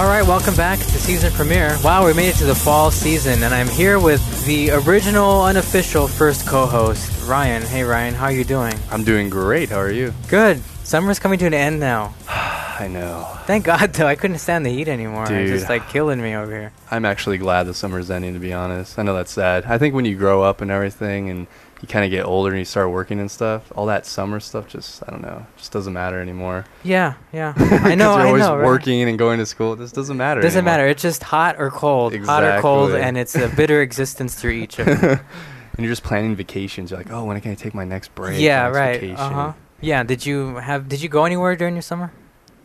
All right, welcome back to season premiere. Wow, we made it to the fall season, and I'm here with the original, unofficial first co-host, Ryan. Hey, Ryan, how are you doing? I'm doing great. How are you? Good. Summer's coming to an end now. I know. Thank God, though. I couldn't stand the heat anymore. Dude. It's just, killing me over here. I'm actually glad the summer's ending, to be honest. I know that's sad. I think when you grow up and everything, and you kind of get older and you start working and stuff, all that summer stuff just, I don't know, just doesn't matter anymore. Yeah. I know, you're always working, right? And going to school. This doesn't matter anymore. Matter. It's just hot or cold. Exactly. Hot or cold, and it's a bitter existence through each of them. And you're just planning vacations. You're like, oh, when can I take my next break? Yeah, right. Vacation? Uh-huh. Yeah, did you go anywhere during your summer?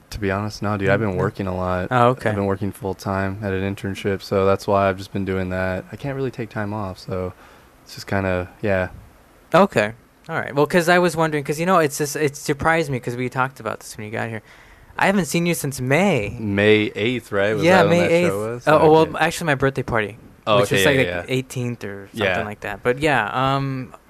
To be honest, no, dude. I've been working a lot. Oh, okay. I've been working full-time at an internship, so that's why I've just been doing that. I can't really take time off, so it's just kind of, yeah. Okay. All right. Well, because I was wondering, because, it surprised me because we talked about this when you got here. I haven't seen you since May. May 8th, right? May 8th. Show was? Oh, okay. Well, actually, my birthday party. Oh, which was the 18th or something like that. But, yeah,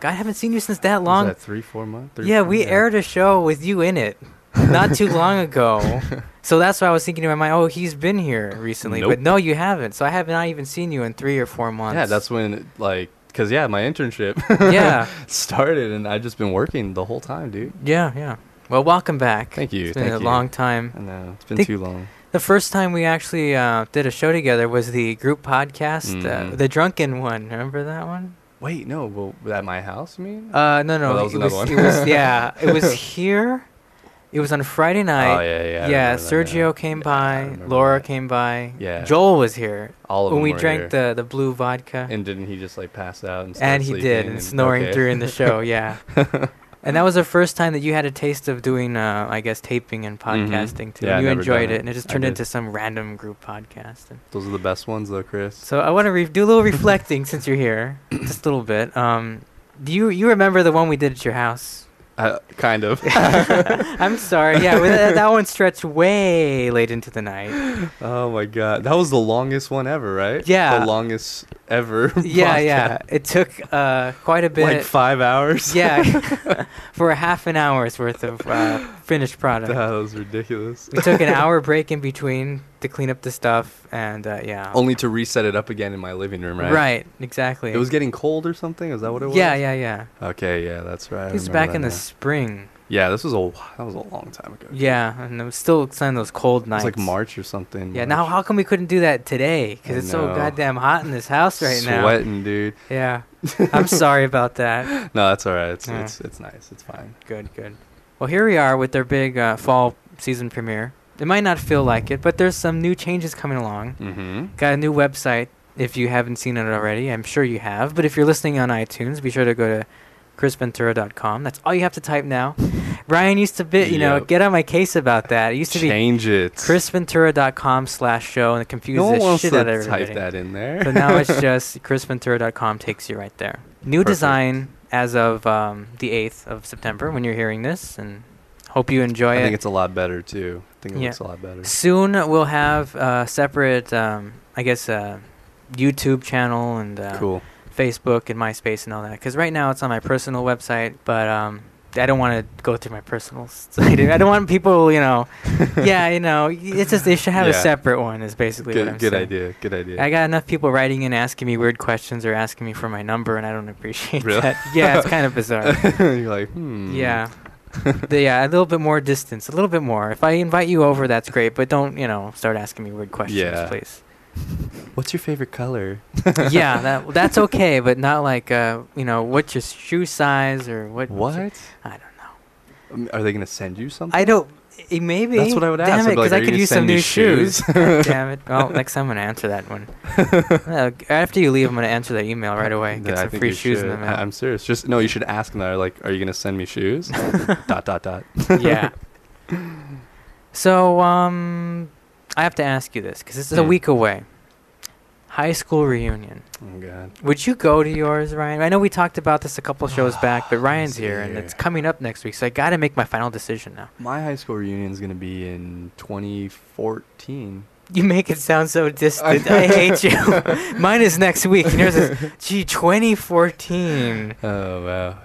I haven't seen you since that long. Was that 3-4 months? We aired a show with you in it not too long ago. So that's why I was thinking in my mind, oh, he's been here recently. Nope. But, no, you haven't. So I have not even seen you in 3 or 4 months. Yeah, that's when, because, my internship started, and I've just been working the whole time, dude. Yeah. Well, welcome back. Thank you. It's been a long time. I know. It's been too long. The first time we actually did a show together was the group podcast, the drunken one. Remember that one? Wait, no. Well, at my house, you mean? No. Oh, that was another one. It was here. It was on Friday night. Oh, yeah. Yeah, Sergio came by. Laura came by. Yeah. Joel was here. All of them were here. When we drank the blue vodka. And didn't he just, pass out and stuff? And he did, and snoring through in the show, yeah. And that was the first time that you had a taste of doing, taping and podcasting, too. Yeah, you enjoyed it, and it just turned into some random group podcast. Those are the best ones, though, Chris. So I want to do a little reflecting since you're here, just a little bit. Do you remember the one we did at your house? Kind of. I'm sorry. Yeah, that one stretched way late into the night. Oh my God, that was the longest one ever, right? Yeah, the longest ever. Yeah, podcast. Yeah. It took quite a bit. 5 hours. Yeah, for a half an hour's worth of finished product. That was ridiculous. We took an hour break in between to clean up the stuff and only to reset it up again in my living room, right? Exactly. It was getting cold or something. Is that what it was? Yeah. Okay, yeah, that's right. It was back in the spring. Yeah, that was a long time ago. Yeah, and it was still some of those cold nights. It was March or something. Yeah, now how come we couldn't do that today? Because it's so goddamn hot in this house right now. Sweating, dude. Yeah, I'm sorry about that. No, that's all right. It's nice. It's fine. Good. Well, here we are with their big fall season premiere. It might not feel like it, but there's some new changes coming along. Mm-hmm. Got a new website if you haven't seen it already. I'm sure you have. But if you're listening on iTunes, be sure to go to ChrisVentura.com. That's all you have to type now. Ryan used to get on my case about that. It used to change it. ChrisVentura.com/show and it confused the shit out of everybody. No one wants to type that in there. So now it's just ChrisVentura.com takes you right there. New design as of the 8th of September when you're hearing this, and hope you enjoy it. I think it's a lot better, too. Looks a lot better. Soon we'll have separate, YouTube channel and Facebook and MySpace and all that. Because right now it's on my personal website, but I don't want to go through my personal site. I don't want people, it's just they should have a separate one is basically what I'm saying. Good idea. I got enough people writing in asking me weird questions or asking me for my number, and I don't appreciate that. Yeah, it's kind of bizarre. You're like, Yeah. A little bit more distance, a little bit more. If I invite you over, that's great, but don't, start asking me weird questions, please. What's your favorite color? Yeah, that's okay, but not what's your shoe size or what? What? I don't know. Are they going to send you something? I don't. Maybe. That's what I would ask. Damn it, because I could use some new shoes. Damn it. Well, next time I'm going to answer that one. After you leave, I'm going to answer that email right away. Get some free shoes in the mail. I'm serious. Just, no, you should ask them that. Are you going to send me shoes? ... Yeah. So, I have to ask you this, because this is a week away. High school reunion. Oh, God. Would you go to yours, Ryan? I know we talked about this a couple shows back, but Ryan's here, and it's coming up next week, so I got to make my final decision now. My high school reunion is going to be in 2014. You make it sound so distant. I hate you. Mine is next week, and yours is, 2014. Oh, wow.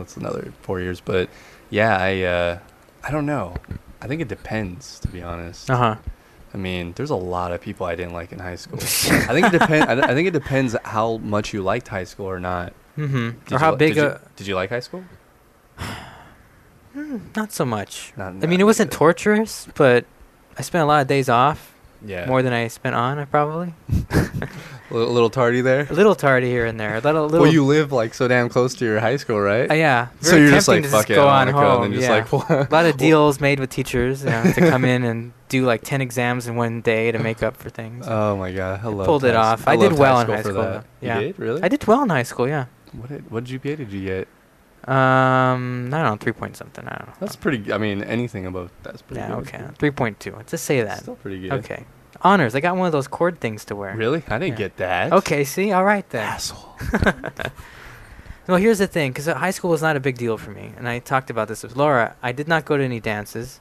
It's another 4 years, but, I don't know. I think it depends, to be honest. Uh-huh. I mean, there's a lot of people I didn't like in high school. I think it depends how much you liked high school or not. Mm-hmm. Or how big a... Did you like high school? Not so much. I mean, it wasn't torturous, but I spent a lot of days off. Yeah. More than I spent on, probably. A little tardy there? A little tardy here and there. Well, you live, like, so damn close to your high school, right? Yeah. So you're just like, fuck it, I want to go. And just like, a lot of deals made with teachers, you know, to come in and do, like, 10 exams in one day to make up for things. Oh, my God. Hello. Pulled it off. I did well in high school. Yeah. You did? Really? I did well in high school, yeah. What GPA did you get? I don't know, 3 point something. I don't know. That's pretty. I mean, anything above that's pretty good. Yeah, okay, 3.2. Let's just say that. Still pretty good. Okay, honors. I got one of those cord things to wear. Really? I didn't get that. Okay, see, all right then. Asshole. Well, here's the thing, because high school was not a big deal for me, and I talked about this with Laura. I did not go to any dances.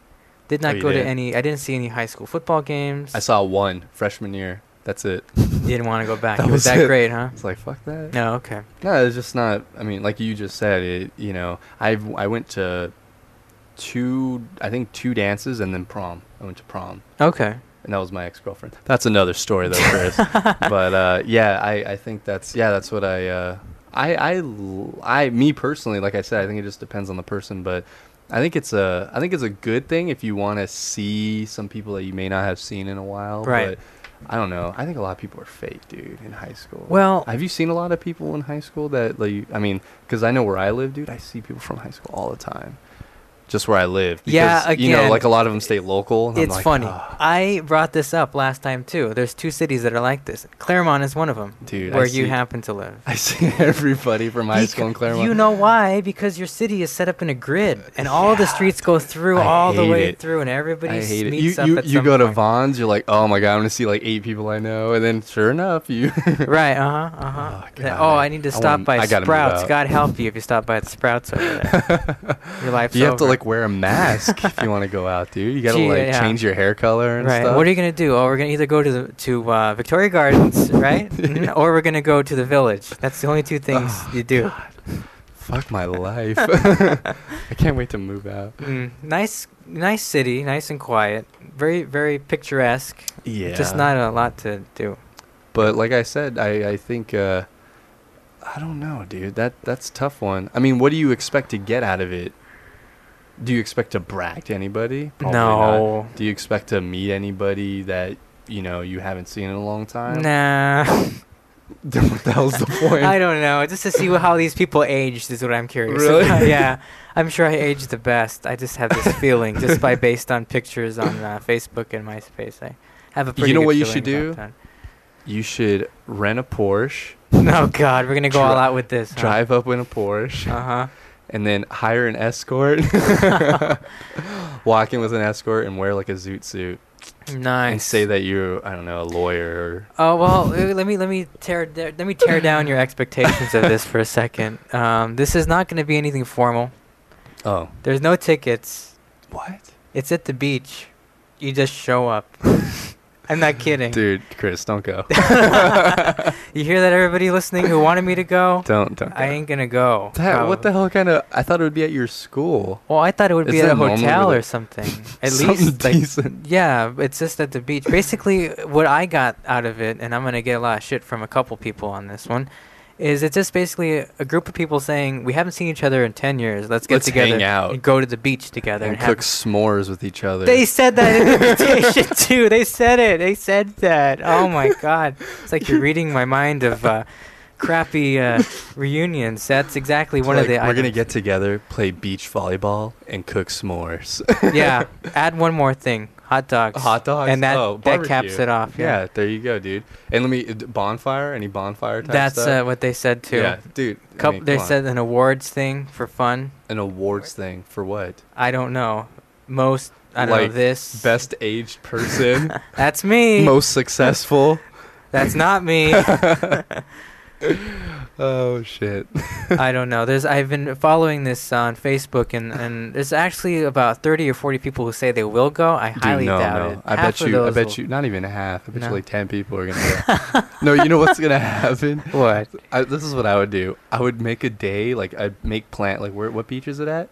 I didn't see any high school football games. I saw one freshman year. That's it. You didn't want to go back. It was that great, huh? It's like, fuck that. No, okay. No, it's just not. I mean, like you just said, you know, I went to two dances and then prom. I went to prom. Okay. And that was my ex-girlfriend. That's another story, though, Chris. But, I think that's what me personally, like I said, I think it just depends on the person, but I think it's a good thing if you want to see some people that you may not have seen in a while. Right. But I don't know. I think a lot of people are fake, dude, in high school. Well, have you seen a lot of people in high school that, like, I mean, because I know where I live, dude, I see people from high school all the time. Just where I live. Because, again, you know, like a lot of them stay local. And it's funny. I brought this up last time, too. There's two cities that are like this. Claremont is one of them, dude, where you happen to live. I see everybody from high school in Claremont. You know why? Because your city is set up in a grid, and all the streets go through all the way through, and everybody meets up at some point. You go to Vons, you're like, oh, my God, I'm going to see like 8 people I know, and then sure enough, you... Right, I need to stop by Sprouts. God help you if you stop by the Sprouts over there. Your life's over. You have to, like, wear a mask if you want to go out, dude. You gotta change your hair color and stuff. What are you gonna do? Oh, we're gonna either go to Victoria Gardens, right? Yeah. Or we're gonna go to the village. That's the only two things you do. God. Fuck my life. I can't wait to move out. Nice city, nice and quiet, very, very picturesque. Yeah, just not a lot to do. But like I said, I think I don't know, dude. That's a tough one. I mean, what do you expect to get out of it? Do you expect to brag to anybody? Probably no. Not. Do you expect to meet anybody that, you know, you haven't seen in a long time? Nah. Then what the hell's the point? I don't know. Just to see how these people aged is what I'm curious about. Really? Yeah. I'm sure I aged the best. I just have this feeling just by based on pictures on Facebook and MySpace. I have a pretty good feeling. You know what you should do? You should rent a Porsche. Oh, God. We're going to go all out with this. Drive up in a Porsche. Uh-huh. And then hire an escort. Walk in with an escort and wear like a zoot suit. Nice. And say that you're, I don't know, a lawyer. Oh, well, let me tear down your expectations of this for a second. This is not going to be anything formal. Oh. There's no tickets. What? It's at the beach. You just show up. I'm not kidding. Dude, Chris, don't go. You hear that, everybody listening who wanted me to go? Don't go. I ain't going to go. What the hell kind of... I thought it would be at your school. Well, I thought it would be at a hotel or something. At least, like, decent. Yeah, it's just at the beach. Basically, what I got out of it, and I'm going to get a lot of shit from a couple people on this one, is it's just basically a group of people saying, we haven't seen each other in 10 years. Let's get together and go to the beach together. And cook s'mores with each other. They said that in the invitation, too. They said that. Oh, my God. It's like you're reading my mind of crappy reunions. That's exactly one of the items. We're going to get together, play beach volleyball, and cook s'mores. Yeah. Add one more thing. Hot dogs. And that caps it off. Yeah, there you go, dude. And let me... Bonfire? Any bonfire type stuff? That's what they said, too. Yeah, dude. They said an awards thing for fun. An awards thing for what? I don't know. Best aged person. That's me. Most successful. That's not me. Oh, shit. I don't know. I've been following this on Facebook, and there's actually about 30 or 40 people who say they will go. I highly doubt it. I bet you not even half. I bet you like 10 people are going to go. No, you know what's going to happen? What? This is what I would do. I would make a day, like, I'd make plan. Like, what beach is it at?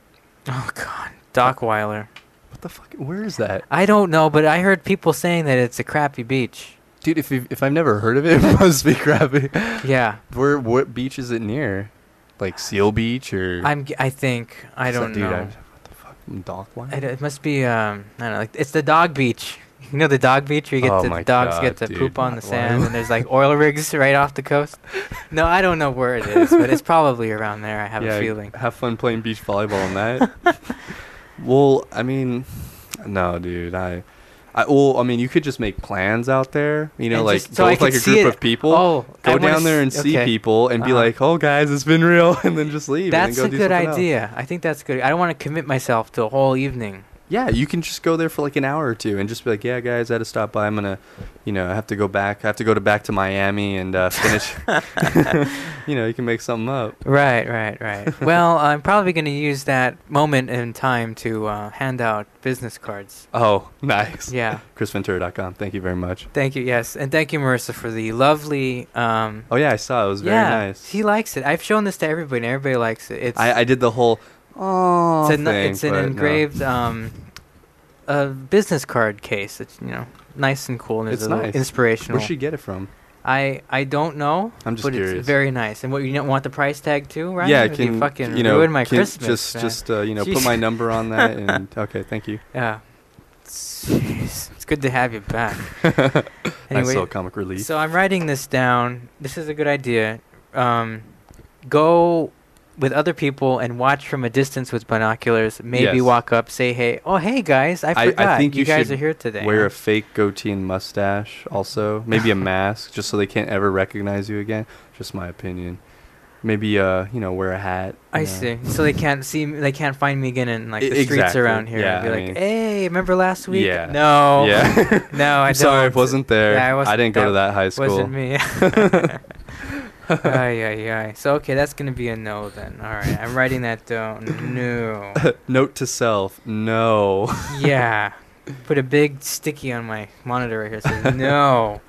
Oh, God. Dockweiler. What the fuck? Where is that? I don't know, but I heard people saying that it's a crappy beach. Dude, if I've never heard of it, it must be crappy. Yeah. Where? What beach is it near? Like Seal Beach or? I don't know. What the fuck? Dockweiler? It must be. I don't know. Like, it's the dog beach. You know the dog beach where you get the dogs get to poop on the sand, and there's like oil rigs right off the coast. No, I don't know where it is, but it's probably around there. I have a feeling. Have fun playing beach volleyball on that. Well, I mean, no, dude. I mean, you could just make plans out there. You know, and like go with like a group of people. Go down there and see people and be like, "Oh, guys, it's been real," and then just leave. That's a good idea. I think that's good. I don't want to commit myself to a whole evening. Yeah, you can just go there for like an hour or two and just be like, yeah, guys, I had to stop by. I'm going to, I have to go back. I have to go back to Miami and finish. You can make something up. Right. Well, I'm probably going to use that moment in time to hand out business cards. Oh, nice. Yeah. ChrisVentura.com. Thank you very much. Thank you, yes. And thank you, Marissa, for the lovely... Oh, yeah, I saw it. It was very nice. He likes it. I've shown this to everybody, and everybody likes it. I did the whole... Oh, it's an engraved business card case. It's nice and cool, and it's nice. Inspirational. Where'd she get it from? I don't know. I'm just curious. It's very nice. And what you don't want the price tag too, right? Yeah, can you fucking ruin my Christmas? Just put my number on that. And okay, thank you. Yeah. Jeez, it's good to have you back. Anyway, nice little comic relief. So I'm writing this down. This is a good idea. Go with other people and watch from a distance with binoculars. Maybe walk up, say, hey. Oh, hey, guys. I forgot. I think you guys are here today. Wear a fake goatee and mustache also. Maybe a mask just so they can't ever recognize you again. Just my opinion. Maybe, wear a hat. I see. So they can't see me. They can't find me again in, like, the streets around here. Yeah, and be hey, remember last week? Yeah. No. Yeah. No, I don't. Sorry, I wasn't there. Yeah, I didn't go to that high school. Wasn't me. Aye. So, okay, that's going to be a no then. All right, I'm writing that down. No. Note to self, no. Yeah. Put a big sticky on my monitor right here saying no.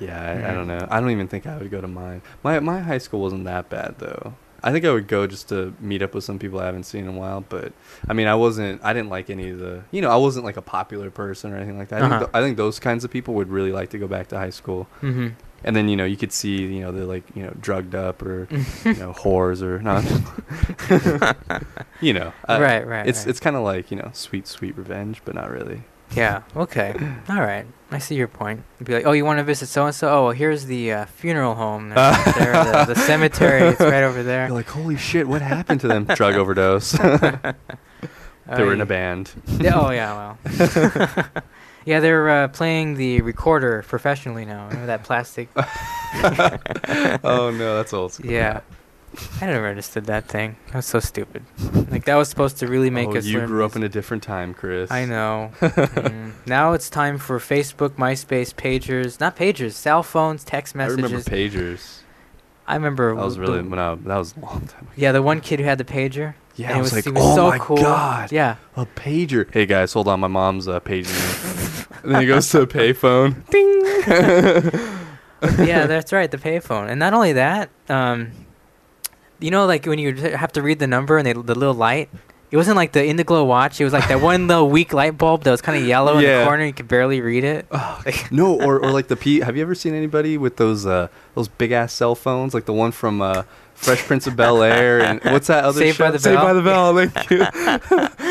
Yeah, I don't know. I don't even think I would go to mine. My high school wasn't that bad, though. I think I would go just to meet up with some people I haven't seen in a while. But, I mean, I didn't like any of the, I wasn't like a popular person or anything like that. I think those kinds of people would really like to go back to high school. Mm-hmm. And then, you could see, they're like, drugged up or, whores or not. Right. It's kind of like, sweet, sweet revenge, but not really. Yeah. Okay. All right. I see your point. You'd be like, oh, you want to visit so-and-so? Oh, well, here's the funeral home. Right there, the cemetery. It's right over there. You're like, holy shit, what happened to them? Drug overdose. They were in a band. Oh, yeah. Well. Yeah, they're playing the recorder professionally now. Remember that plastic? Oh, no, that's old school. Yeah. I never understood that thing. That was so stupid. Like, that was supposed to really make us... You grew up in a different time, Chris. I know. Now it's time for Facebook, MySpace, pagers. Not pagers, cell phones, text messages. I remember pagers. I remember... that was a long time ago. Yeah, the one kid who had the pager. Yeah, and it was so cool. God. Yeah. A pager. Hey, guys, hold on. My mom's paging me. And then he goes to a payphone. Ding! Yeah, that's right, the payphone. And not only that, like when you have to read the number and the little light, it wasn't like the Indiglo watch. It was like that one little weak light bulb that was kind of yellow in the corner. You could barely read it. No, or like have you ever seen anybody with those big-ass cell phones? Like the one from... Fresh Prince of Bel-Air and what's that other show? Saved by the Bell. Thank you.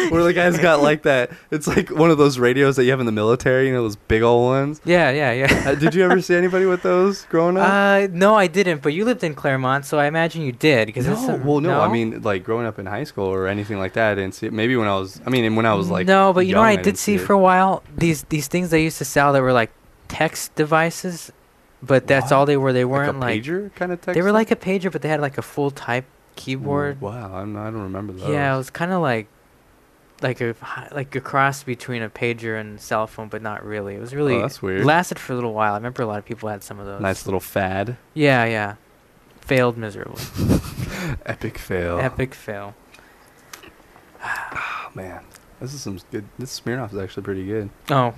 Where the guy's got like that. It's like one of those radios that you have in the military. Those big old ones. Yeah. Did you ever see anybody with those growing up? No, I didn't. But you lived in Claremont, so I imagine you did. No. I mean, like growing up in high school or anything like that, I didn't see it. Maybe when I was like no, but young, what I did see for a while? These things they used to sell that were like text devices. But that's all they were. They weren't like... a pager kind of text? They were like a pager, but they had like a full-type keyboard. Ooh, wow, I don't remember those. Yeah, it was kind of like a cross between a pager and a cell phone, but not really. It was really... Oh, that's weird. It lasted for a little while. I remember a lot of people had some of those. Nice little fad. Yeah. Failed miserably. Epic fail. Oh, man. This is some good... This Smirnoff is actually pretty good. Oh.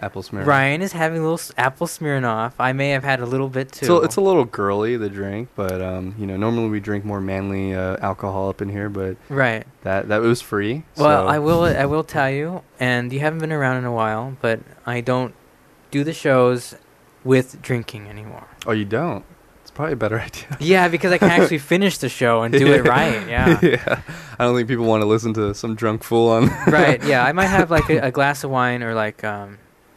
apple smirnoff. Ryan is having a little apple smirnoff. I may have had a little bit too. So it's a little girly, the drink, but you know, normally we drink more manly alcohol up in here, but right, that was free. Well, so. I will tell you, and you haven't been around in a while, but I don't do the shows with drinking anymore. Oh, you don't? It's probably a better idea. Yeah, because I can actually finish the show and do it right. Yeah. Yeah. I don't think people want to listen to some drunk fool on. Right. Yeah. I might have like a glass of wine or like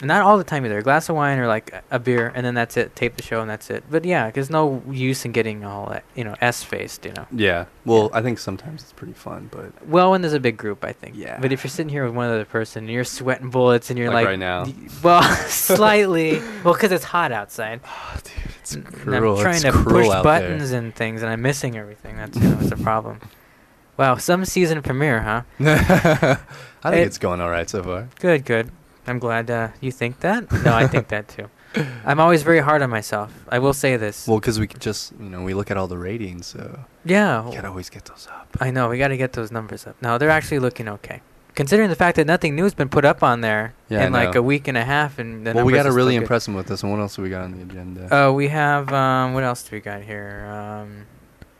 not all the time either. A glass of wine or like a beer, and then that's it. Tape the show and that's it. But yeah, there's no use in getting all that, you know, S-faced, you know. Yeah. Well, yeah. I think sometimes it's pretty fun, but. Well, when there's a big group, I think. Yeah. But if you're sitting here with one other person and you're sweating bullets and you're like right now. Well, slightly. Well, because it's hot outside. Oh, dude, it's cruel. I'm trying to push buttons and things, and I'm missing everything. That's, you know, it's a problem. Wow, some season premiere, huh? I think it's going all right so far. Good, good. I'm glad you think that. No, I think that too. I'm always very hard on myself. I will say this. Well, because we just, you know, we look at all the ratings, so yeah, you gotta always get those up. I know we gotta get those numbers up. No, they're actually looking okay, considering the fact that nothing new has been put up on there in like a week and a half. And the well, we gotta really impress them with this. And what else do we got on the agenda? Oh, we have what else do we got here?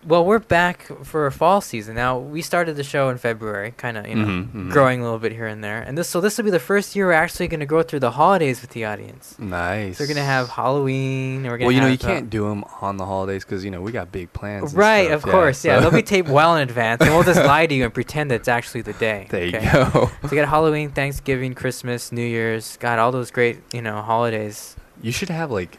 Well, we're back for a fall season. Now, we started the show in February, kind of, you know, growing a little bit here and there. And this will be the first year we're actually going to go through the holidays with the audience. Nice. So we're going to have Halloween. And we're gonna well, you know, you can't do them on the holidays because, you know, we got big plans. Right, stuff, of course. Yeah, so. They'll be taped well in advance. And we'll just lie to you and pretend it's actually the day. There you go. So we got Halloween, Thanksgiving, Christmas, New Year's. God, all those great, you know, holidays. You should have, like,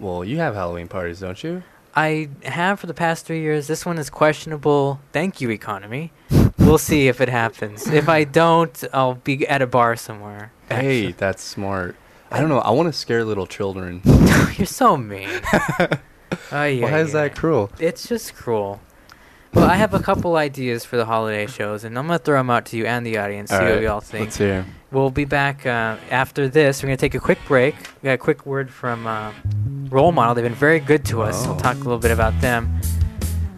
well, you have Halloween parties, don't you? I have for the past 3 years. This one is questionable. Thank you, economy. We'll see if it happens. If I don't, I'll be at a bar somewhere. Hey, that's smart. I don't know. I want to scare little children. You're so mean. Why is that cruel? It's just cruel. Well, I have a couple ideas for the holiday shows, and I'm going to throw them out to you and the audience, see what we all think. Let's hear. We'll be back after this. We're going to take a quick break. We got a quick word from Role Model. They've been very good to us. We'll talk a little bit about them.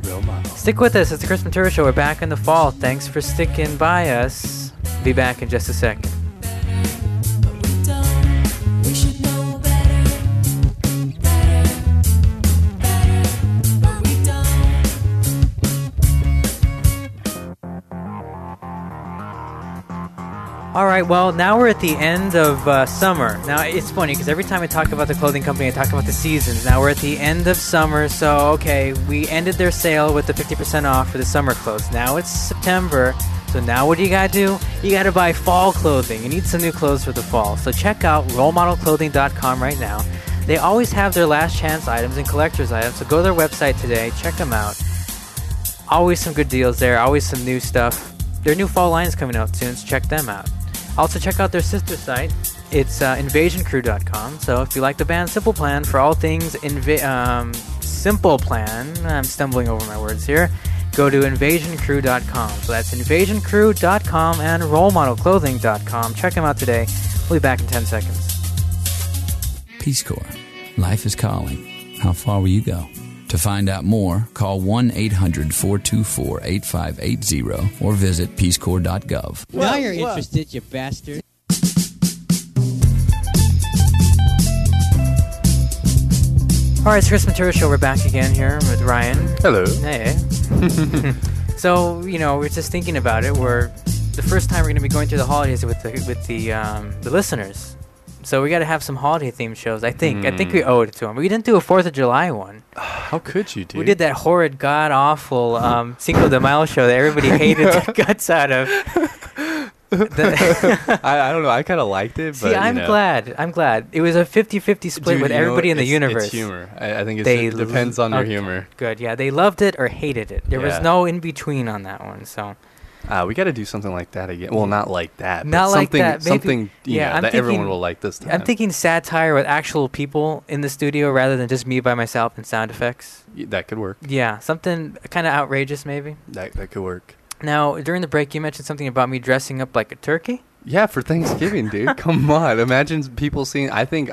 Role Model. Stick with us. It's the Chris Ventura Show. We're back in the fall. Thanks for sticking by us. Be back in just a second. All right, well, now we're at the end of summer. Now, it's funny, because every time I talk about the clothing company, I talk about the seasons. Now, we're at the end of summer, so, okay, we ended their sale with the 50% off for the summer clothes. Now it's September, so now what do you got to do? You got to buy fall clothing. You need some new clothes for the fall. So check out RoleModelClothing.com right now. They always have their last chance items and collector's items, so go to their website today. Check them out. Always some good deals there, always some new stuff. Their new fall line is coming out soon, so check them out. Also, check out their sister site. It's InvasionCrew.com. So if you like the band Simple Plan, for all things Simple Plan, I'm stumbling over my words here, go to InvasionCrew.com. So that's InvasionCrew.com and RoleModelClothing.com. Check them out today. We'll be back in 10 seconds. Peace Corps. Life is calling. How far will you go? To find out more, call 1-800-424-8580 or visit PeaceCorps.gov. Well, now you're interested, you bastard. All right, it's Chris Ventura Show. We're back again here with Ryan. Hello. Hey. So, you know, we're just thinking about it. We're the first time we're going to be going through the holidays with the listeners. So we got to have some holiday-themed shows, I think. I think we owe it to them. We didn't do a 4th of July one. How could you, dude? We did that horrid, god-awful Cinco de Mayo show that everybody hated the guts out of. I don't know. I kind of liked it. See, but, I'm glad. It was a 50-50 split with everybody in the universe. It's humor. I think it depends on their humor. Good, yeah. They loved it or hated it. There was no in-between on that one, so... we got to do something like that again. Well, not like that. Not like that. Maybe, something that everyone will like this time. I'm thinking satire with actual people in the studio rather than just me by myself and sound effects. That could work. Yeah, something kind of outrageous maybe. That could work. Now, during the break, you mentioned something about me dressing up like a turkey. Yeah, for Thanksgiving, dude. Come on. Imagine people seeing. I think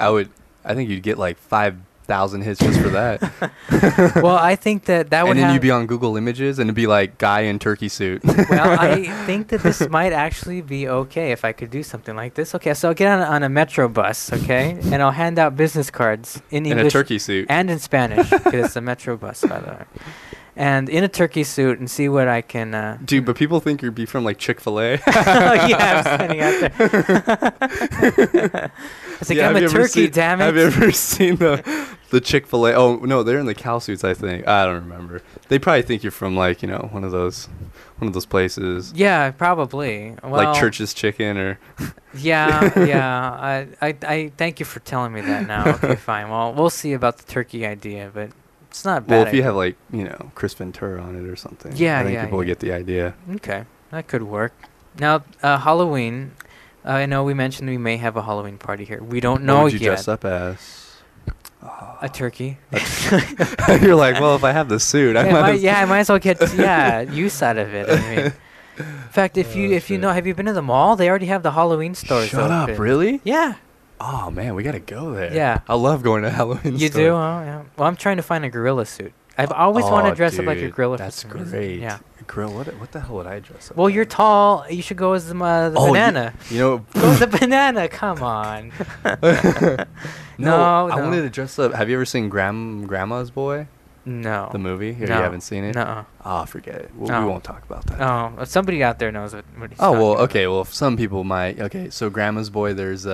you'd get like 5 1,000 hits just for that. Well, I think that would and then you'd be on Google Images and it'd be like guy in turkey suit. Well, I think that this might actually be okay if I could do something like this. Okay, so I'll get on a metro bus, okay, and I'll hand out business cards in English. In a turkey suit. And in Spanish, because it's a metro bus, by the way. And in a turkey suit and see what I can... Dude, but people think you'd be from, like, Chick Fil A. Yeah, I'm standing out there. It's like, yeah, I'm a turkey, damn it. Have you ever seen the Chick Fil A? Oh, no, they're in the cow suits, I think. I don't remember. They probably think you're from, like, you know, one of those places. Yeah, probably. Well, like Church's Chicken or... yeah. I thank you for telling me that now. Okay, fine. Well, we'll see about the turkey idea, but... It's not bad. Well, if you have, like, you know, Chris Ventura on it or something. Yeah, I think people will get the idea. Okay. That could work. Now, Halloween. I know we mentioned we may have a Halloween party here. We don't know yet. What would you dress up as? Oh. A turkey. You're like, well, if I have the suit, I might as well get use out of it. I mean. In fact, have you been to the mall? They already have the Halloween stores open. Shut up, really? Yeah. Oh, man, we got to go there. Yeah. I love going to Halloween. You do? Oh, yeah. Well, I'm trying to find a gorilla suit. I've always wanted to dress up like a gorilla. That's great. Yeah. A gorilla? What the hell would I dress up? Well, you're tall. You should go as the banana. You know. Go as the banana. Come on. No. I wanted to dress up. Have you ever seen Grandma's Boy? No. The movie? Here, you haven't seen it? No. Oh, forget it. We won't talk about that. Oh, if somebody out there knows what he's talking about. Okay. Well, some people might. Okay, so Grandma's Boy, there's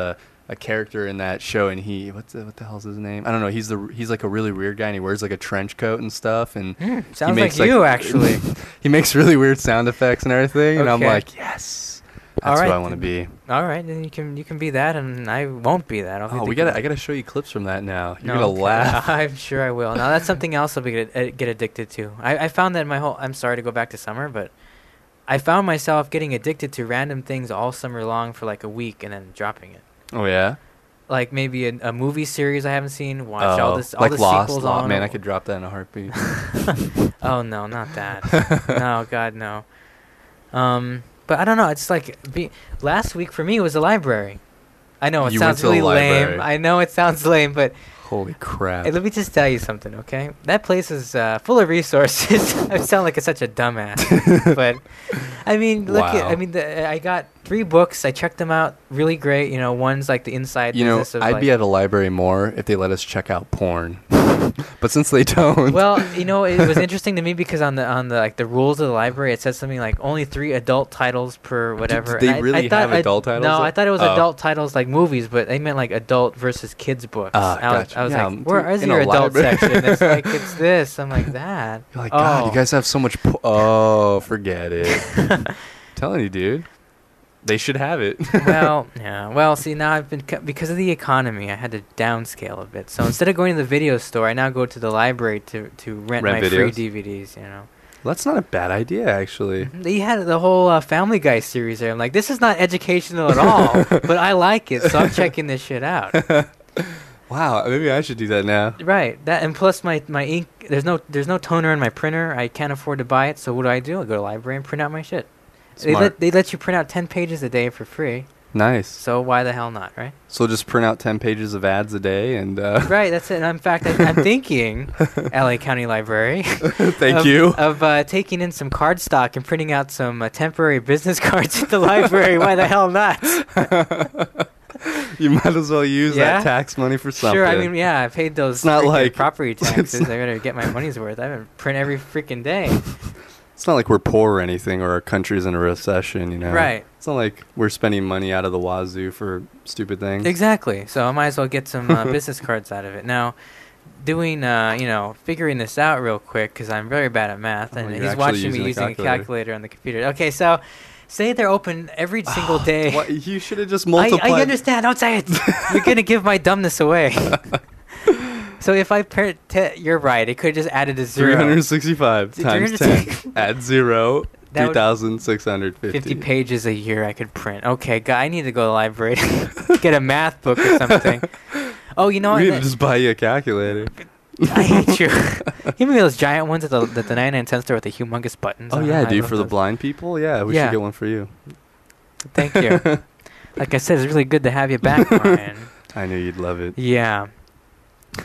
a character in that show, and what the hell's his name? I don't know. He's like a really weird guy, and he wears like a trench coat and stuff. And sounds like you, actually. He makes really weird sound effects and everything, and I'm like, yes, that's who I want to be. All right, then you can be that, and I won't be that. I gotta show you clips from that now. You're gonna laugh. I'm sure I will. Now that's something else I'll get addicted to. I found that I'm sorry to go back to summer, but I found myself getting addicted to random things all summer long for like a week, and then dropping it. Oh, yeah? Like maybe a movie series I haven't seen. Watch all the sequels on. Man, I could drop that in a heartbeat. Oh, no, not that. No, God, no. But I don't know. It's like last week for me was the library. I know it sounds really lame. I know it sounds lame, but... Holy crap. Hey, let me just tell you something, okay? That place is full of resources. I sound like such a dumbass. But, I mean, look I got 3 books. I checked them out. Really great. You know, one's like the inside. You know, I'd be at a library more if they let us check out porn. But since they don't. Well, you know, it was interesting to me because on the rules of the library, it says something like only 3 adult titles per whatever. Did they really have adult titles? No, I thought it was adult titles like movies, but they meant like adult versus kids books. Gotcha. I was like, where is your adult section? It's like, it's this. I'm like, that. You're like, God, you guys have so much. Forget it. I'm telling you, dude. They should have it. Well, yeah. Well, see, now I've been... because of the economy, I had to downscale a bit. So instead of going to the video store, I now go to the library to rent my free DVDs, you know. Well, that's not a bad idea, actually. They had the whole Family Guy series there. I'm like, this is not educational at all, but I like it, so I'm checking this shit out. Wow, maybe I should do that now. Right. That, and plus my ink... There's no toner in my printer. I can't afford to buy it, so what do? I go to the library and print out my shit. They let you print out 10 pages a day for free. Nice. So why the hell not, right? So just print out 10 pages of ads a day and... Right, that's it. And in fact, I'm thinking, LA County Library... Of taking in some card stock and printing out some temporary business cards at the library. Why the hell not? You might as well use that tax money for something. Sure, I mean, yeah, I paid those it's not like property taxes. I better get my money's worth. I haven't print every freaking day. It's not like we're poor or anything, or our country's in a recession, you know? Right. It's not like we're spending money out of the wazoo for stupid things. Exactly. So I might as well get some business cards out of it. Now, figuring this out real quick, because I'm very bad at math, and he's watching me using a calculator on the computer. Okay, so say they're open every single day. What? You should have just multiplied. I understand. Don't say it. You're going to give my dumbness away. So if I you're right, it could just add a 0. 365 times 10 at 0, 3,650. 50 pages a year I could print. Okay, I need to go to the library to get a math book or something. Oh, you know what? We need to just buy you a calculator. I hate you. Give me those giant ones at the 99-cent store with the humongous buttons. Oh, yeah, dude, for the blind people? Yeah, we should get one for you. Thank you. Like I said, it's really good to have you back, Ryan. I knew you'd love it. Yeah.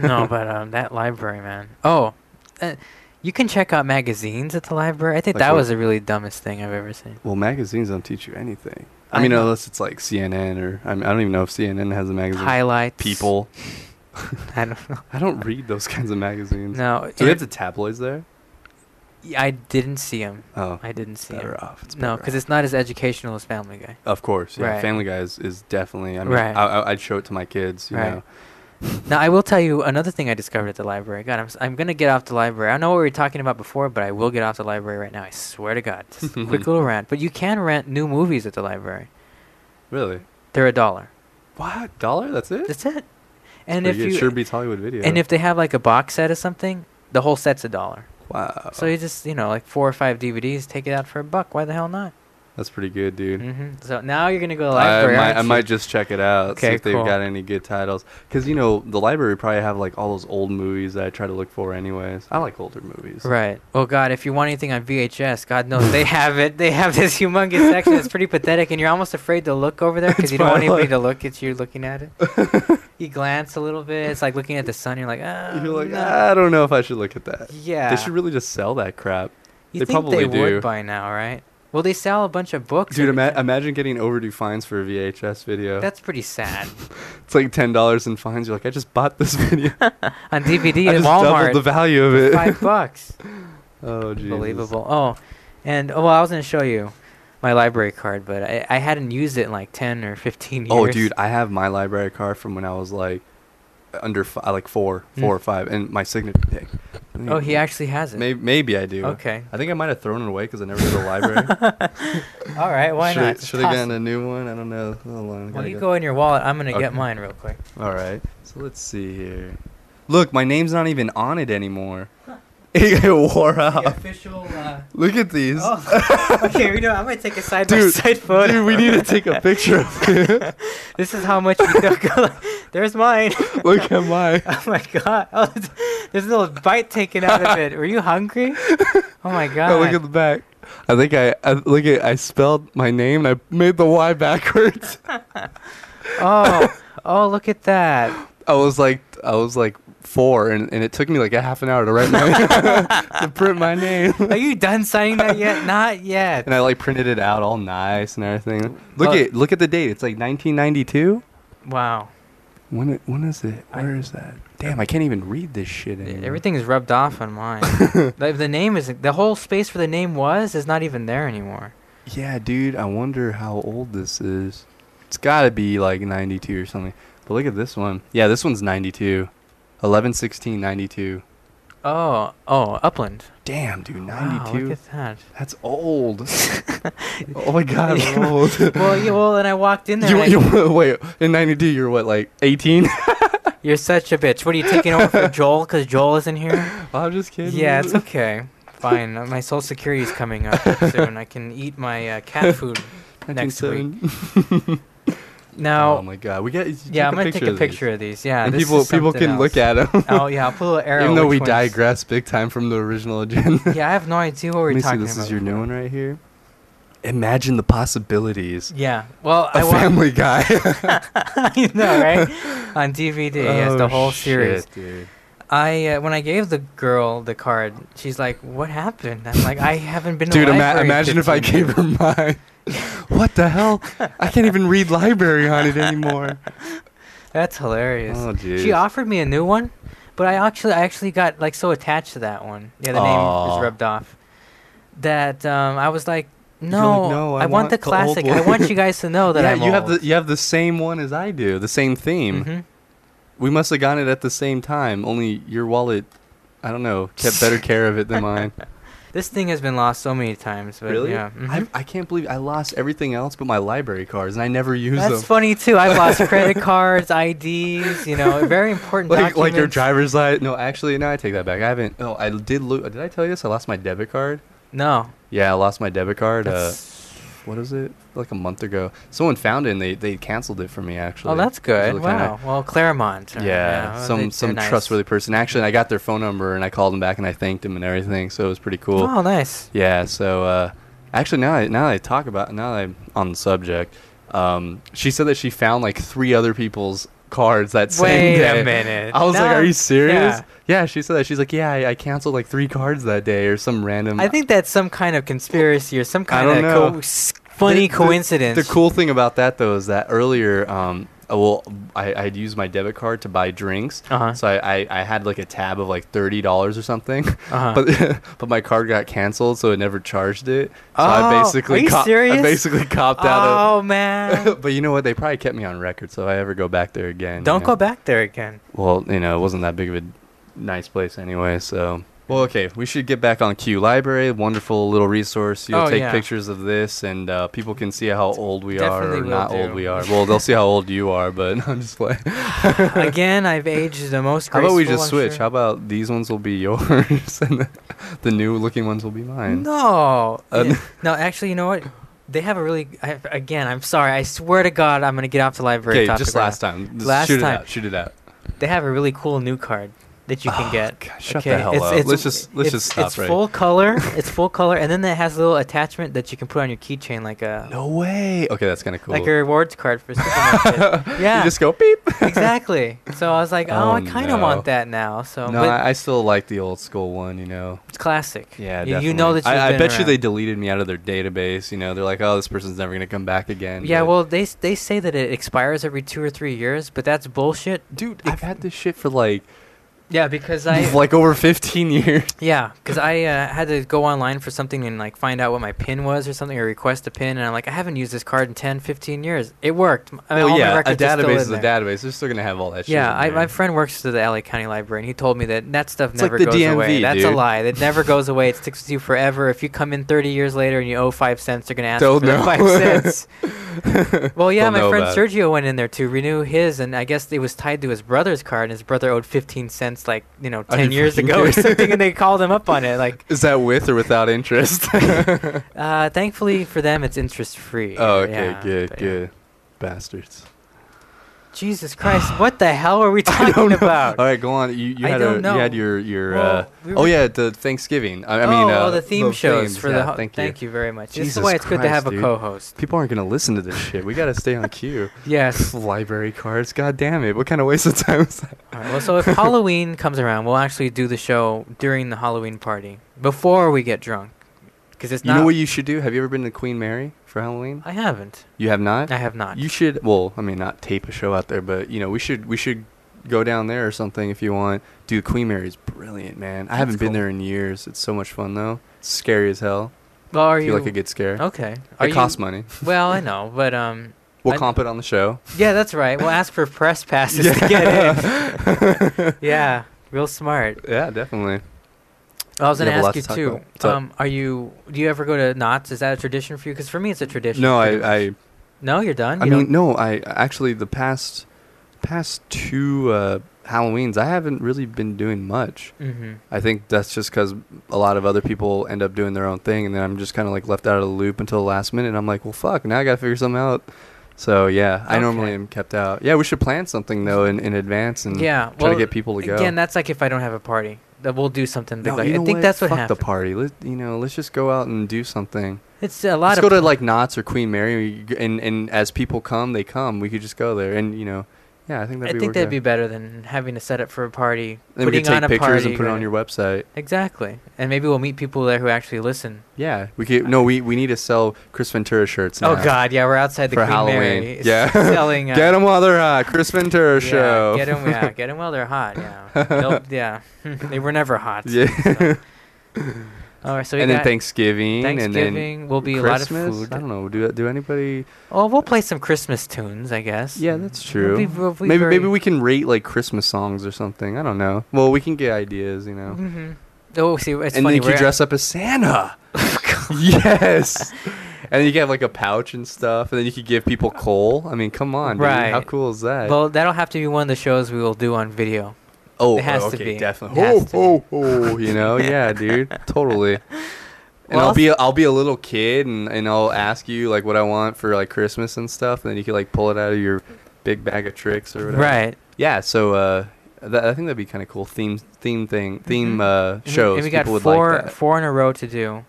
No, but that library, man. Oh, you can check out magazines at the library. I think that was the really dumbest thing I've ever seen. Well, magazines don't teach you anything. I mean, unless it's like CNN or I don't even know if CNN has a magazine. Highlights. People. I don't know. I don't read those kinds of magazines. No. Do they have the tabloids there? I didn't see him. Oh. I didn't see him. No, because it's not as educational as Family Guy. Of course. Yeah. Right. Family Guy is definitely. I mean, right. I'd show it to my kids, you know. Now, I will tell you another thing I discovered at the library. God, I'm going to get off the library. I know what we were talking about before, but I will get off the library right now. I swear to God. Just a quick little rant. But you can rent new movies at the library. Really? They're $1. What? $1? That's it? That's it. And if it sure beats Hollywood Video. And if they have like a box set or something, the whole set's $1. Wow. So you just, like 4 or 5 DVDs, take it out for $1. Why the hell not? That's pretty good, dude. Mm-hmm. So now you're going to go to the library. I might just check it out, see if they've got any good titles. Because, the library probably have, like, all those old movies that I try to look for anyways. I like older movies. Right. Well, God, if you want anything on VHS, God knows they have it. They have this humongous section that's pretty pathetic, and you're almost afraid to look over there because you don't want anybody to look at you looking at it. You glance a little bit. It's like looking at the sun. You're like, I don't know if I should look at that. Yeah. They should really just sell that crap. They probably do. Would by now, right? Well, they sell a bunch of books. Dude, imagine getting overdue fines for a VHS video. That's pretty sad. It's like $10 in fines. You're like, I just bought this video. On DVD at Walmart. I just doubled the value of it. $5. Oh, Jesus. Unbelievable. Oh, and I was going to show you my library card, but I hadn't used it in like 10 or 15 years. Oh, dude, I have my library card from when I was like under four or five, and my signature. Oh, he actually has it. Maybe I do. Okay. I think I might have thrown it away because I never go to the library. All right, why not? Should have gotten a new one. I don't know. Well, you go in your wallet. I'm going to get mine real quick. All right. So let's see here. Look, my name's not even on it anymore. It wore out. The official. Look at these. Oh. Okay, I'm going to take a side-by-side photo. Dude, we need to take a picture of it. This is how much we took. There's mine. Look at mine. Oh, my God. Oh, there's a little bite taken out of it. Were you hungry? Oh, my God. Oh, look at the back. I think I spelled my name, and I made the Y backwards. Oh, look at that. I was like 4, and it took me like a half an hour to write to print my name. Are you done signing that yet? Not yet. And I printed it out all nice and everything. Look at the date. It's like 1992. Wow. When is it? Where is that? Damn, I can't even read this shit anymore. Everything is rubbed off on mine. The name is the whole space for the name is not even there anymore. Yeah, dude. I wonder how old this is. It's got to be like 92 or something. But look at this one. Yeah, this one's 92. 11/16/92. Oh, Upland. Damn, dude, 92. Wow, look at that. That's old. Oh my God, I'm old. Well, and I walked in there. Wait, in 92, you're what, like 18? You're such a bitch. What are you taking over for Joel? Because Joel isn't here. Well, I'm just kidding. Yeah, it's okay. Fine. My Social Security is coming up soon. I can eat my cat food next week. Now, oh my God, I'm gonna take a picture of these. Yeah, and people can look at them. Oh yeah, I'll put a little arrow. Even though we digress big time from the original agenda. Yeah, I have no idea what we're talking about. This is your new one right here. Imagine the possibilities. Yeah, well, a Family Guy. You know, right? On DVD, has the whole series. Dude. When I gave the girl the card, she's like, "What happened?" I'm like, "I haven't been." Dude, imagine if I gave her mine. What the hell? I can't even read library on it anymore. That's hilarious. Oh, geez. She offered me a new one, but I actually got like so attached to that one. Yeah, the name is rubbed off. That I was like, no, I want the classic. I want you guys to know that I'm old. You have the same one as I do, the same theme. Mm-hmm. We must have gotten it at the same time. Only your wallet, I don't know, kept better care of it than mine. This thing has been lost so many times. But really? Yeah. Mm-hmm. I can't believe I lost everything else but my library cards, and I never used them. That's funny, too. I've lost credit cards, IDs, very important documents. Like your driver's license. No, actually, no, I take that back. I haven't. Oh, I did lose. Did I tell you this? I lost my debit card. No. Yeah, I lost my debit card. What is it? Like a month ago. Someone found it, and they canceled it for me, actually. Oh, that's good. Wow. Well, Claremont. Yeah. Some trustworthy person. Actually, I got their phone number, and I called them back, and I thanked them and everything, so it was pretty cool. Oh, nice. Yeah. So, actually, now that I'm on the subject, she said that she found, like, 3 other people's cards that same day. Wait a minute. I was like, are you serious? Yeah, she said that. She's like, yeah, I canceled like 3 cards that day or some random. I think that's some kind of conspiracy or some kind of funny coincidence. The cool thing about that, though, is that earlier, I'd used my debit card to buy drinks. Uh-huh. So I had like a tab of like $30 or something. Uh-huh. But my card got canceled, so it never charged it. So I basically copped out of... Oh, man. But you know what? They probably kept me on record, so if I ever go back there again. Don't go back there again. Well, you know, it wasn't that big of a nice place anyway, so... Well, okay, we should get back on Q Library, wonderful little resource. You'll take pictures of this, and people can see how old we are or not old we are. Well, they'll see how old you are, but I'm just playing. Again, I've aged the most graceful. How about we just switch? How about these ones will be yours, and the new-looking ones will be mine? No. No, actually, you know what? They have a really... Again, I'm sorry. I swear to God, I'm going to get off the library. Okay, just last time. Shoot it out. They have a really cool new card that you can get. God, shut the hell up. Let's just stop. It's full color. It's full color, and then it has a little attachment that you can put on your keychain, like a... No way. Okay, that's kind of cool. Like a rewards card for supermarket. Yeah. You just go beep. Exactly. So I was like, I kind of want that now. So no, I still like the old school one. You know, it's classic. Yeah, definitely. You know that. I bet you they deleted me out of their database. You know, they're like, oh, this person's never gonna come back again. Yeah. Well, they say that it expires every 2 or 3 years, but that's bullshit, dude. I've had this shit for like... Yeah, because I... like over 15 years. Yeah, because I had to go online for something and like find out what my PIN was or something, or request a PIN, and I'm like, I haven't used this card in 10, 15 years. It worked. I mean, a database is a database. They're still going to have all that shit. Yeah, my friend works at the LA County Library, and he told me that stuff never goes away. That's a lie. It never goes away. It sticks with you forever. If you come in 30 years later and you owe 5 cents, they're going to ask you for 5 cents. Well, yeah, my friend Sergio went in there to renew his, and I guess it was tied to his brother's card, and his brother owed 15 cents, like, you know, 10 years ago or something, and they called him up on it. Like, is that with or without interest? Thankfully for them, it's interest-free. Oh, okay, yeah, good. Bastards. Jesus Christ, what the hell are we talking about? All right, go on. You had your the Thanksgiving. The theme shows for the thank you very much. Jesus, this is why it's good to have a co-host. People aren't going to listen to this shit. We got to stay on cue. Yes. Library cards, god damn it. What kind of waste of time is that? All right, well, so if Halloween comes around, we'll actually do the show during the Halloween party before we get drunk. You know what you should do? Have you ever been to Queen Mary for Halloween? I haven't. You have not? I have not. You should, not tape a show out there, but, you know, we should go down there or something if you want. Dude, Queen Mary's brilliant, man. I haven't been there in years. It's so much fun, though. It's scary as hell. Well, I feel like a good scare. Okay. It costs money. Well, I know, but... We'll comp it on the show. Yeah, that's right. We'll ask for press passes to get in. Yeah, real smart. Yeah, definitely. I was going to ask you, too, do you ever go to Knott's? Is that a tradition for you? Because for me, it's a tradition. No, No, you're done? I actually, the past 2 Halloweens, I haven't really been doing much. Mm-hmm. I think that's just because a lot of other people end up doing their own thing, and then I'm just kind of, like, left out of the loop until the last minute, and I'm like, well, fuck, now I got to figure something out. So, yeah, I normally am kept out. Yeah, we should plan something, though, in advance and try to get people to go. Again, that's like if I don't have a party. That we'll do something big. No, like, I think that's what happened. Fuck the party. Let's just go out and do something. It's a lot. Let's go to like Knott's or Queen Mary, and as people come, they come. We could just go there, and I think that'd be. I think that'd be better than having to set up for a party. Then we could take pictures and put it on your website. Exactly, and maybe we'll meet people there who actually listen. Yeah, we could. No, we need to sell Chris Ventura shirts now. Oh God, yeah, we're outside the Queen Mary. Yeah, selling. Get them while they're hot. Chris Ventura show. Get them. Yeah, get them while they're hot. Yeah, they were never hot. Yeah. So. All right, so and then Thanksgiving and then will be Christmas? A lot of food. I don't know. Do anybody? Oh, we'll play some Christmas tunes, I guess. Yeah, that's true. We'll be maybe we can rate like Christmas songs or something. I don't know. Well, we can get ideas, you know. Mm-hmm. Oh, see, it's and funny. And then you dress up as Santa. Yes. And then you can have, like, a pouch and stuff, and then you could give people coal. I mean, come on, right? Dude, how cool is that? Well, that'll have to be one of the shows we will do on video. Oh, it has to be. Definitely. Yeah, dude, totally. And well, I'll be a little kid, and I'll ask you like what I want for like Christmas and stuff, and then you can like pull it out of your big bag of tricks or whatever. Right. Yeah. So I think that'd be kind of cool theme shows. And we got four in a row to do.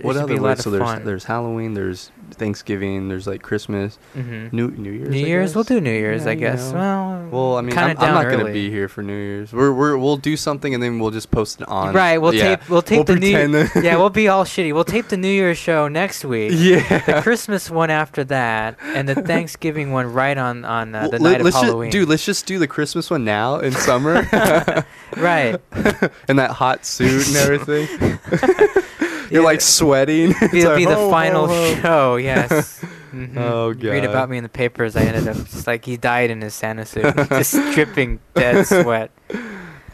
What other ones? So there's Halloween, there's Thanksgiving, there's like Christmas, New Year's. New Year's, we'll do New Year's, yeah, I guess. Well, I mean, I'm not going to be here for New Year's. We'll do something and then we'll just post it on. Right, we'll tape the New Year's. Yeah, we'll be all shitty. We'll tape the New Year's show next week. Yeah, the Christmas one after that, and the Thanksgiving one right on the night of Halloween. Dude, let's just do the Christmas one now in summer. Right. And that hot suit and everything. You're like sweating. It'll be the final show, yes. Mm-hmm. Oh, God. Read about me in the papers. I ended up just like he died in his Santa suit, just dripping dead sweat.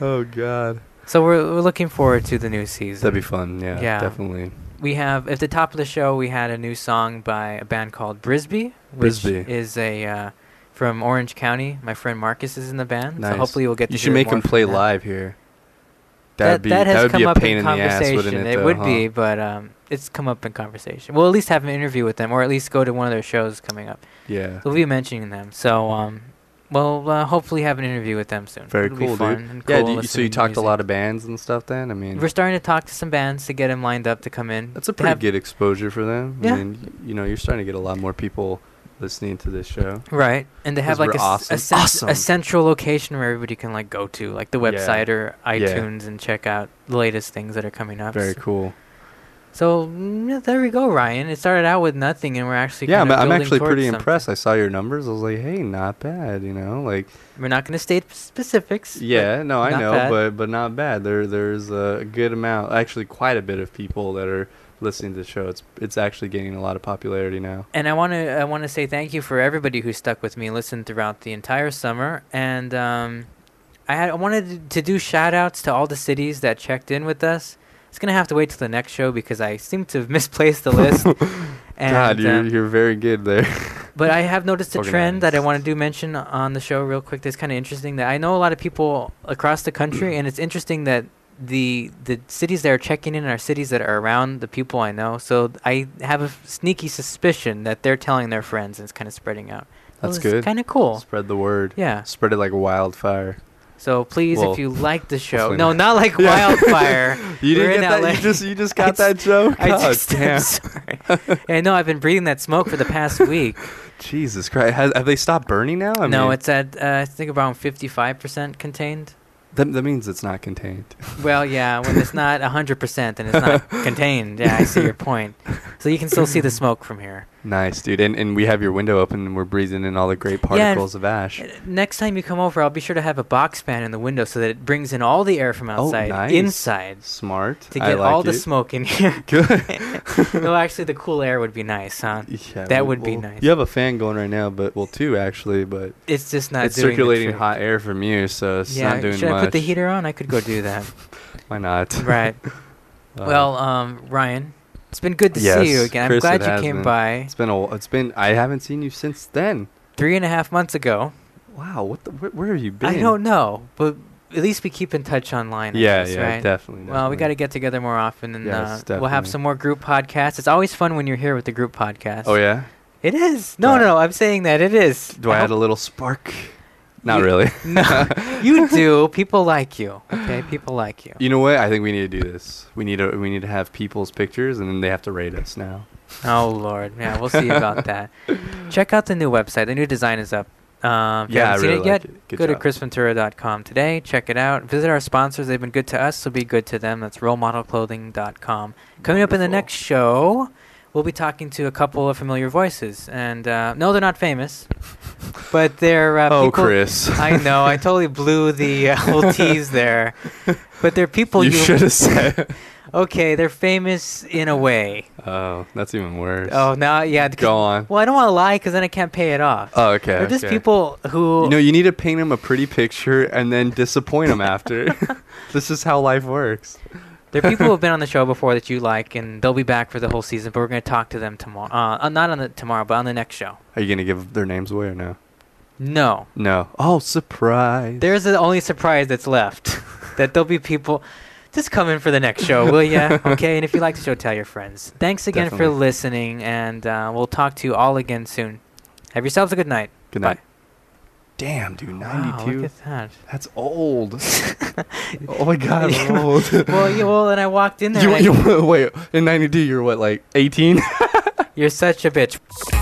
Oh, God. So we're looking forward to the new season. That'd be fun, yeah, definitely. We have, at the top of the show, we had a new song by a band called Brisby, which is a... from Orange County. My friend Marcus is in the band. Nice. So hopefully we'll get to hear more. You should make him play live here. That would be a pain in the ass, wouldn't it? It would be, but it's come up in conversation. We'll at least have an interview with them, or at least go to one of their shows coming up. Yeah. We'll be mentioning them. So we'll hopefully have an interview with them soon. Very cool, dude. Yeah, so you talked to a lot of bands and stuff then? I mean, we're starting to talk to some bands to get them lined up to come in. That's a pretty good exposure for them. Yeah. I mean, you know, you're starting to get a lot more people listening to this show, right? And they have like a central location where everybody can like go to, like the website or iTunes, and check out the latest things that are coming up. Very cool. So there we go, Ryan. It started out with nothing, and we're actually I'm actually pretty impressed. I saw your numbers. I was like, hey, not bad. You know, like we're not going to state specifics. Yeah, no, I know, but not bad. There's a good amount, actually, quite a bit of people that are listening to the show. It's actually gaining a lot of popularity now, and I want to say thank you for everybody who stuck with me and listened throughout the entire summer. And I wanted to do shout outs to all the cities that checked in with us. It's gonna have to wait till the next show because I seem to have misplaced the list. And God, you're very good there. But I have noticed a trend that I want to do mention on the show real quick that's kind of interesting, that I know a lot of people across the country, and it's interesting that the cities that are checking in are cities that are around the people I know. So I have a sneaky suspicion that they're telling their friends, and it's kind of spreading out. That's good. It's kind of cool. Spread the word. Yeah. Spread it like wildfire. So please, if you like the show. No, not like wildfire. You didn't get that? You just got that joke? I'm sorry. I know, I've been breathing that smoke for the past week. Jesus Christ. Have they stopped burning now? No, it's at, I think, around 55% contained. That means it's not contained. Well, yeah, when it's not 100%, then it's not contained. Yeah, I see your point. So you can still see the smoke from here. Nice, dude. And we have your window open, and we're breathing in all the great particles of ash. Next time you come over, I'll be sure to have a box fan in the window so that it brings in all the air from outside inside. Smart. To get all the smoke in here. Good. No, actually, the cool air would be nice, huh? Yeah, that would be nice. You have a fan going right now, but it's just not. It's circulating hot air from you, so it's not doing much. Put the heater on. I could go do that. Why not? Right. Well, Ryan, it's been good to see you again. Chris, I'm glad you came by. It's been. I haven't seen you since then. 3.5 months ago. Wow. Where have you been? I don't know, but at least we keep in touch online. Right? Definitely. Well, we got to get together more often, and we'll have some more group podcasts. It's always fun when you're here with the group podcast. Oh yeah. It is. No. I'm saying that it is. Do I add a little spark? Not really. No, you do. People like you. Okay, people like you. You know what? I think we need to do this. We need to have people's pictures, and then they have to rate us now. Oh Lord, yeah, we'll see about that. Check out the new website. The new design is up. If you haven't seen it yet, go to ChrisVentura.com today. Check it out. Visit our sponsors. They've been good to us, so be good to them. That's RoleModelClothing.com. Coming up in the next show, we'll be talking to a couple of familiar voices. And no, they're not famous, but they're people. Oh, Chris. I know. I totally blew the whole tease there. But they're people you should have said. Okay, they're famous in a way. Oh, that's even worse. Oh, no, yeah. Go on. Well, I don't want to lie because then I can't pay it off. Oh, okay. They're just people who... You know, you need to paint them a pretty picture and then disappoint them after. This is how life works. There are people who have been on the show before that you like, and they'll be back for the whole season, but we're going to talk to them tomorrow. Not on the tomorrow, but on the next show. Are you going to give their names away or no? No. Oh, surprise. There's the only surprise that's left, that there'll be people. Just come in for the next show, will ya? Okay, and if you like the show, tell your friends. Thanks again for listening, and we'll talk to you all again soon. Have yourselves a good night. Good night. Bye. Damn, dude, 92. Wow, look at that. That's old. Oh my God, I'm old. Well, yeah, well, and I walked in there. Wait, in 92, you're what, like 18? You're such a bitch.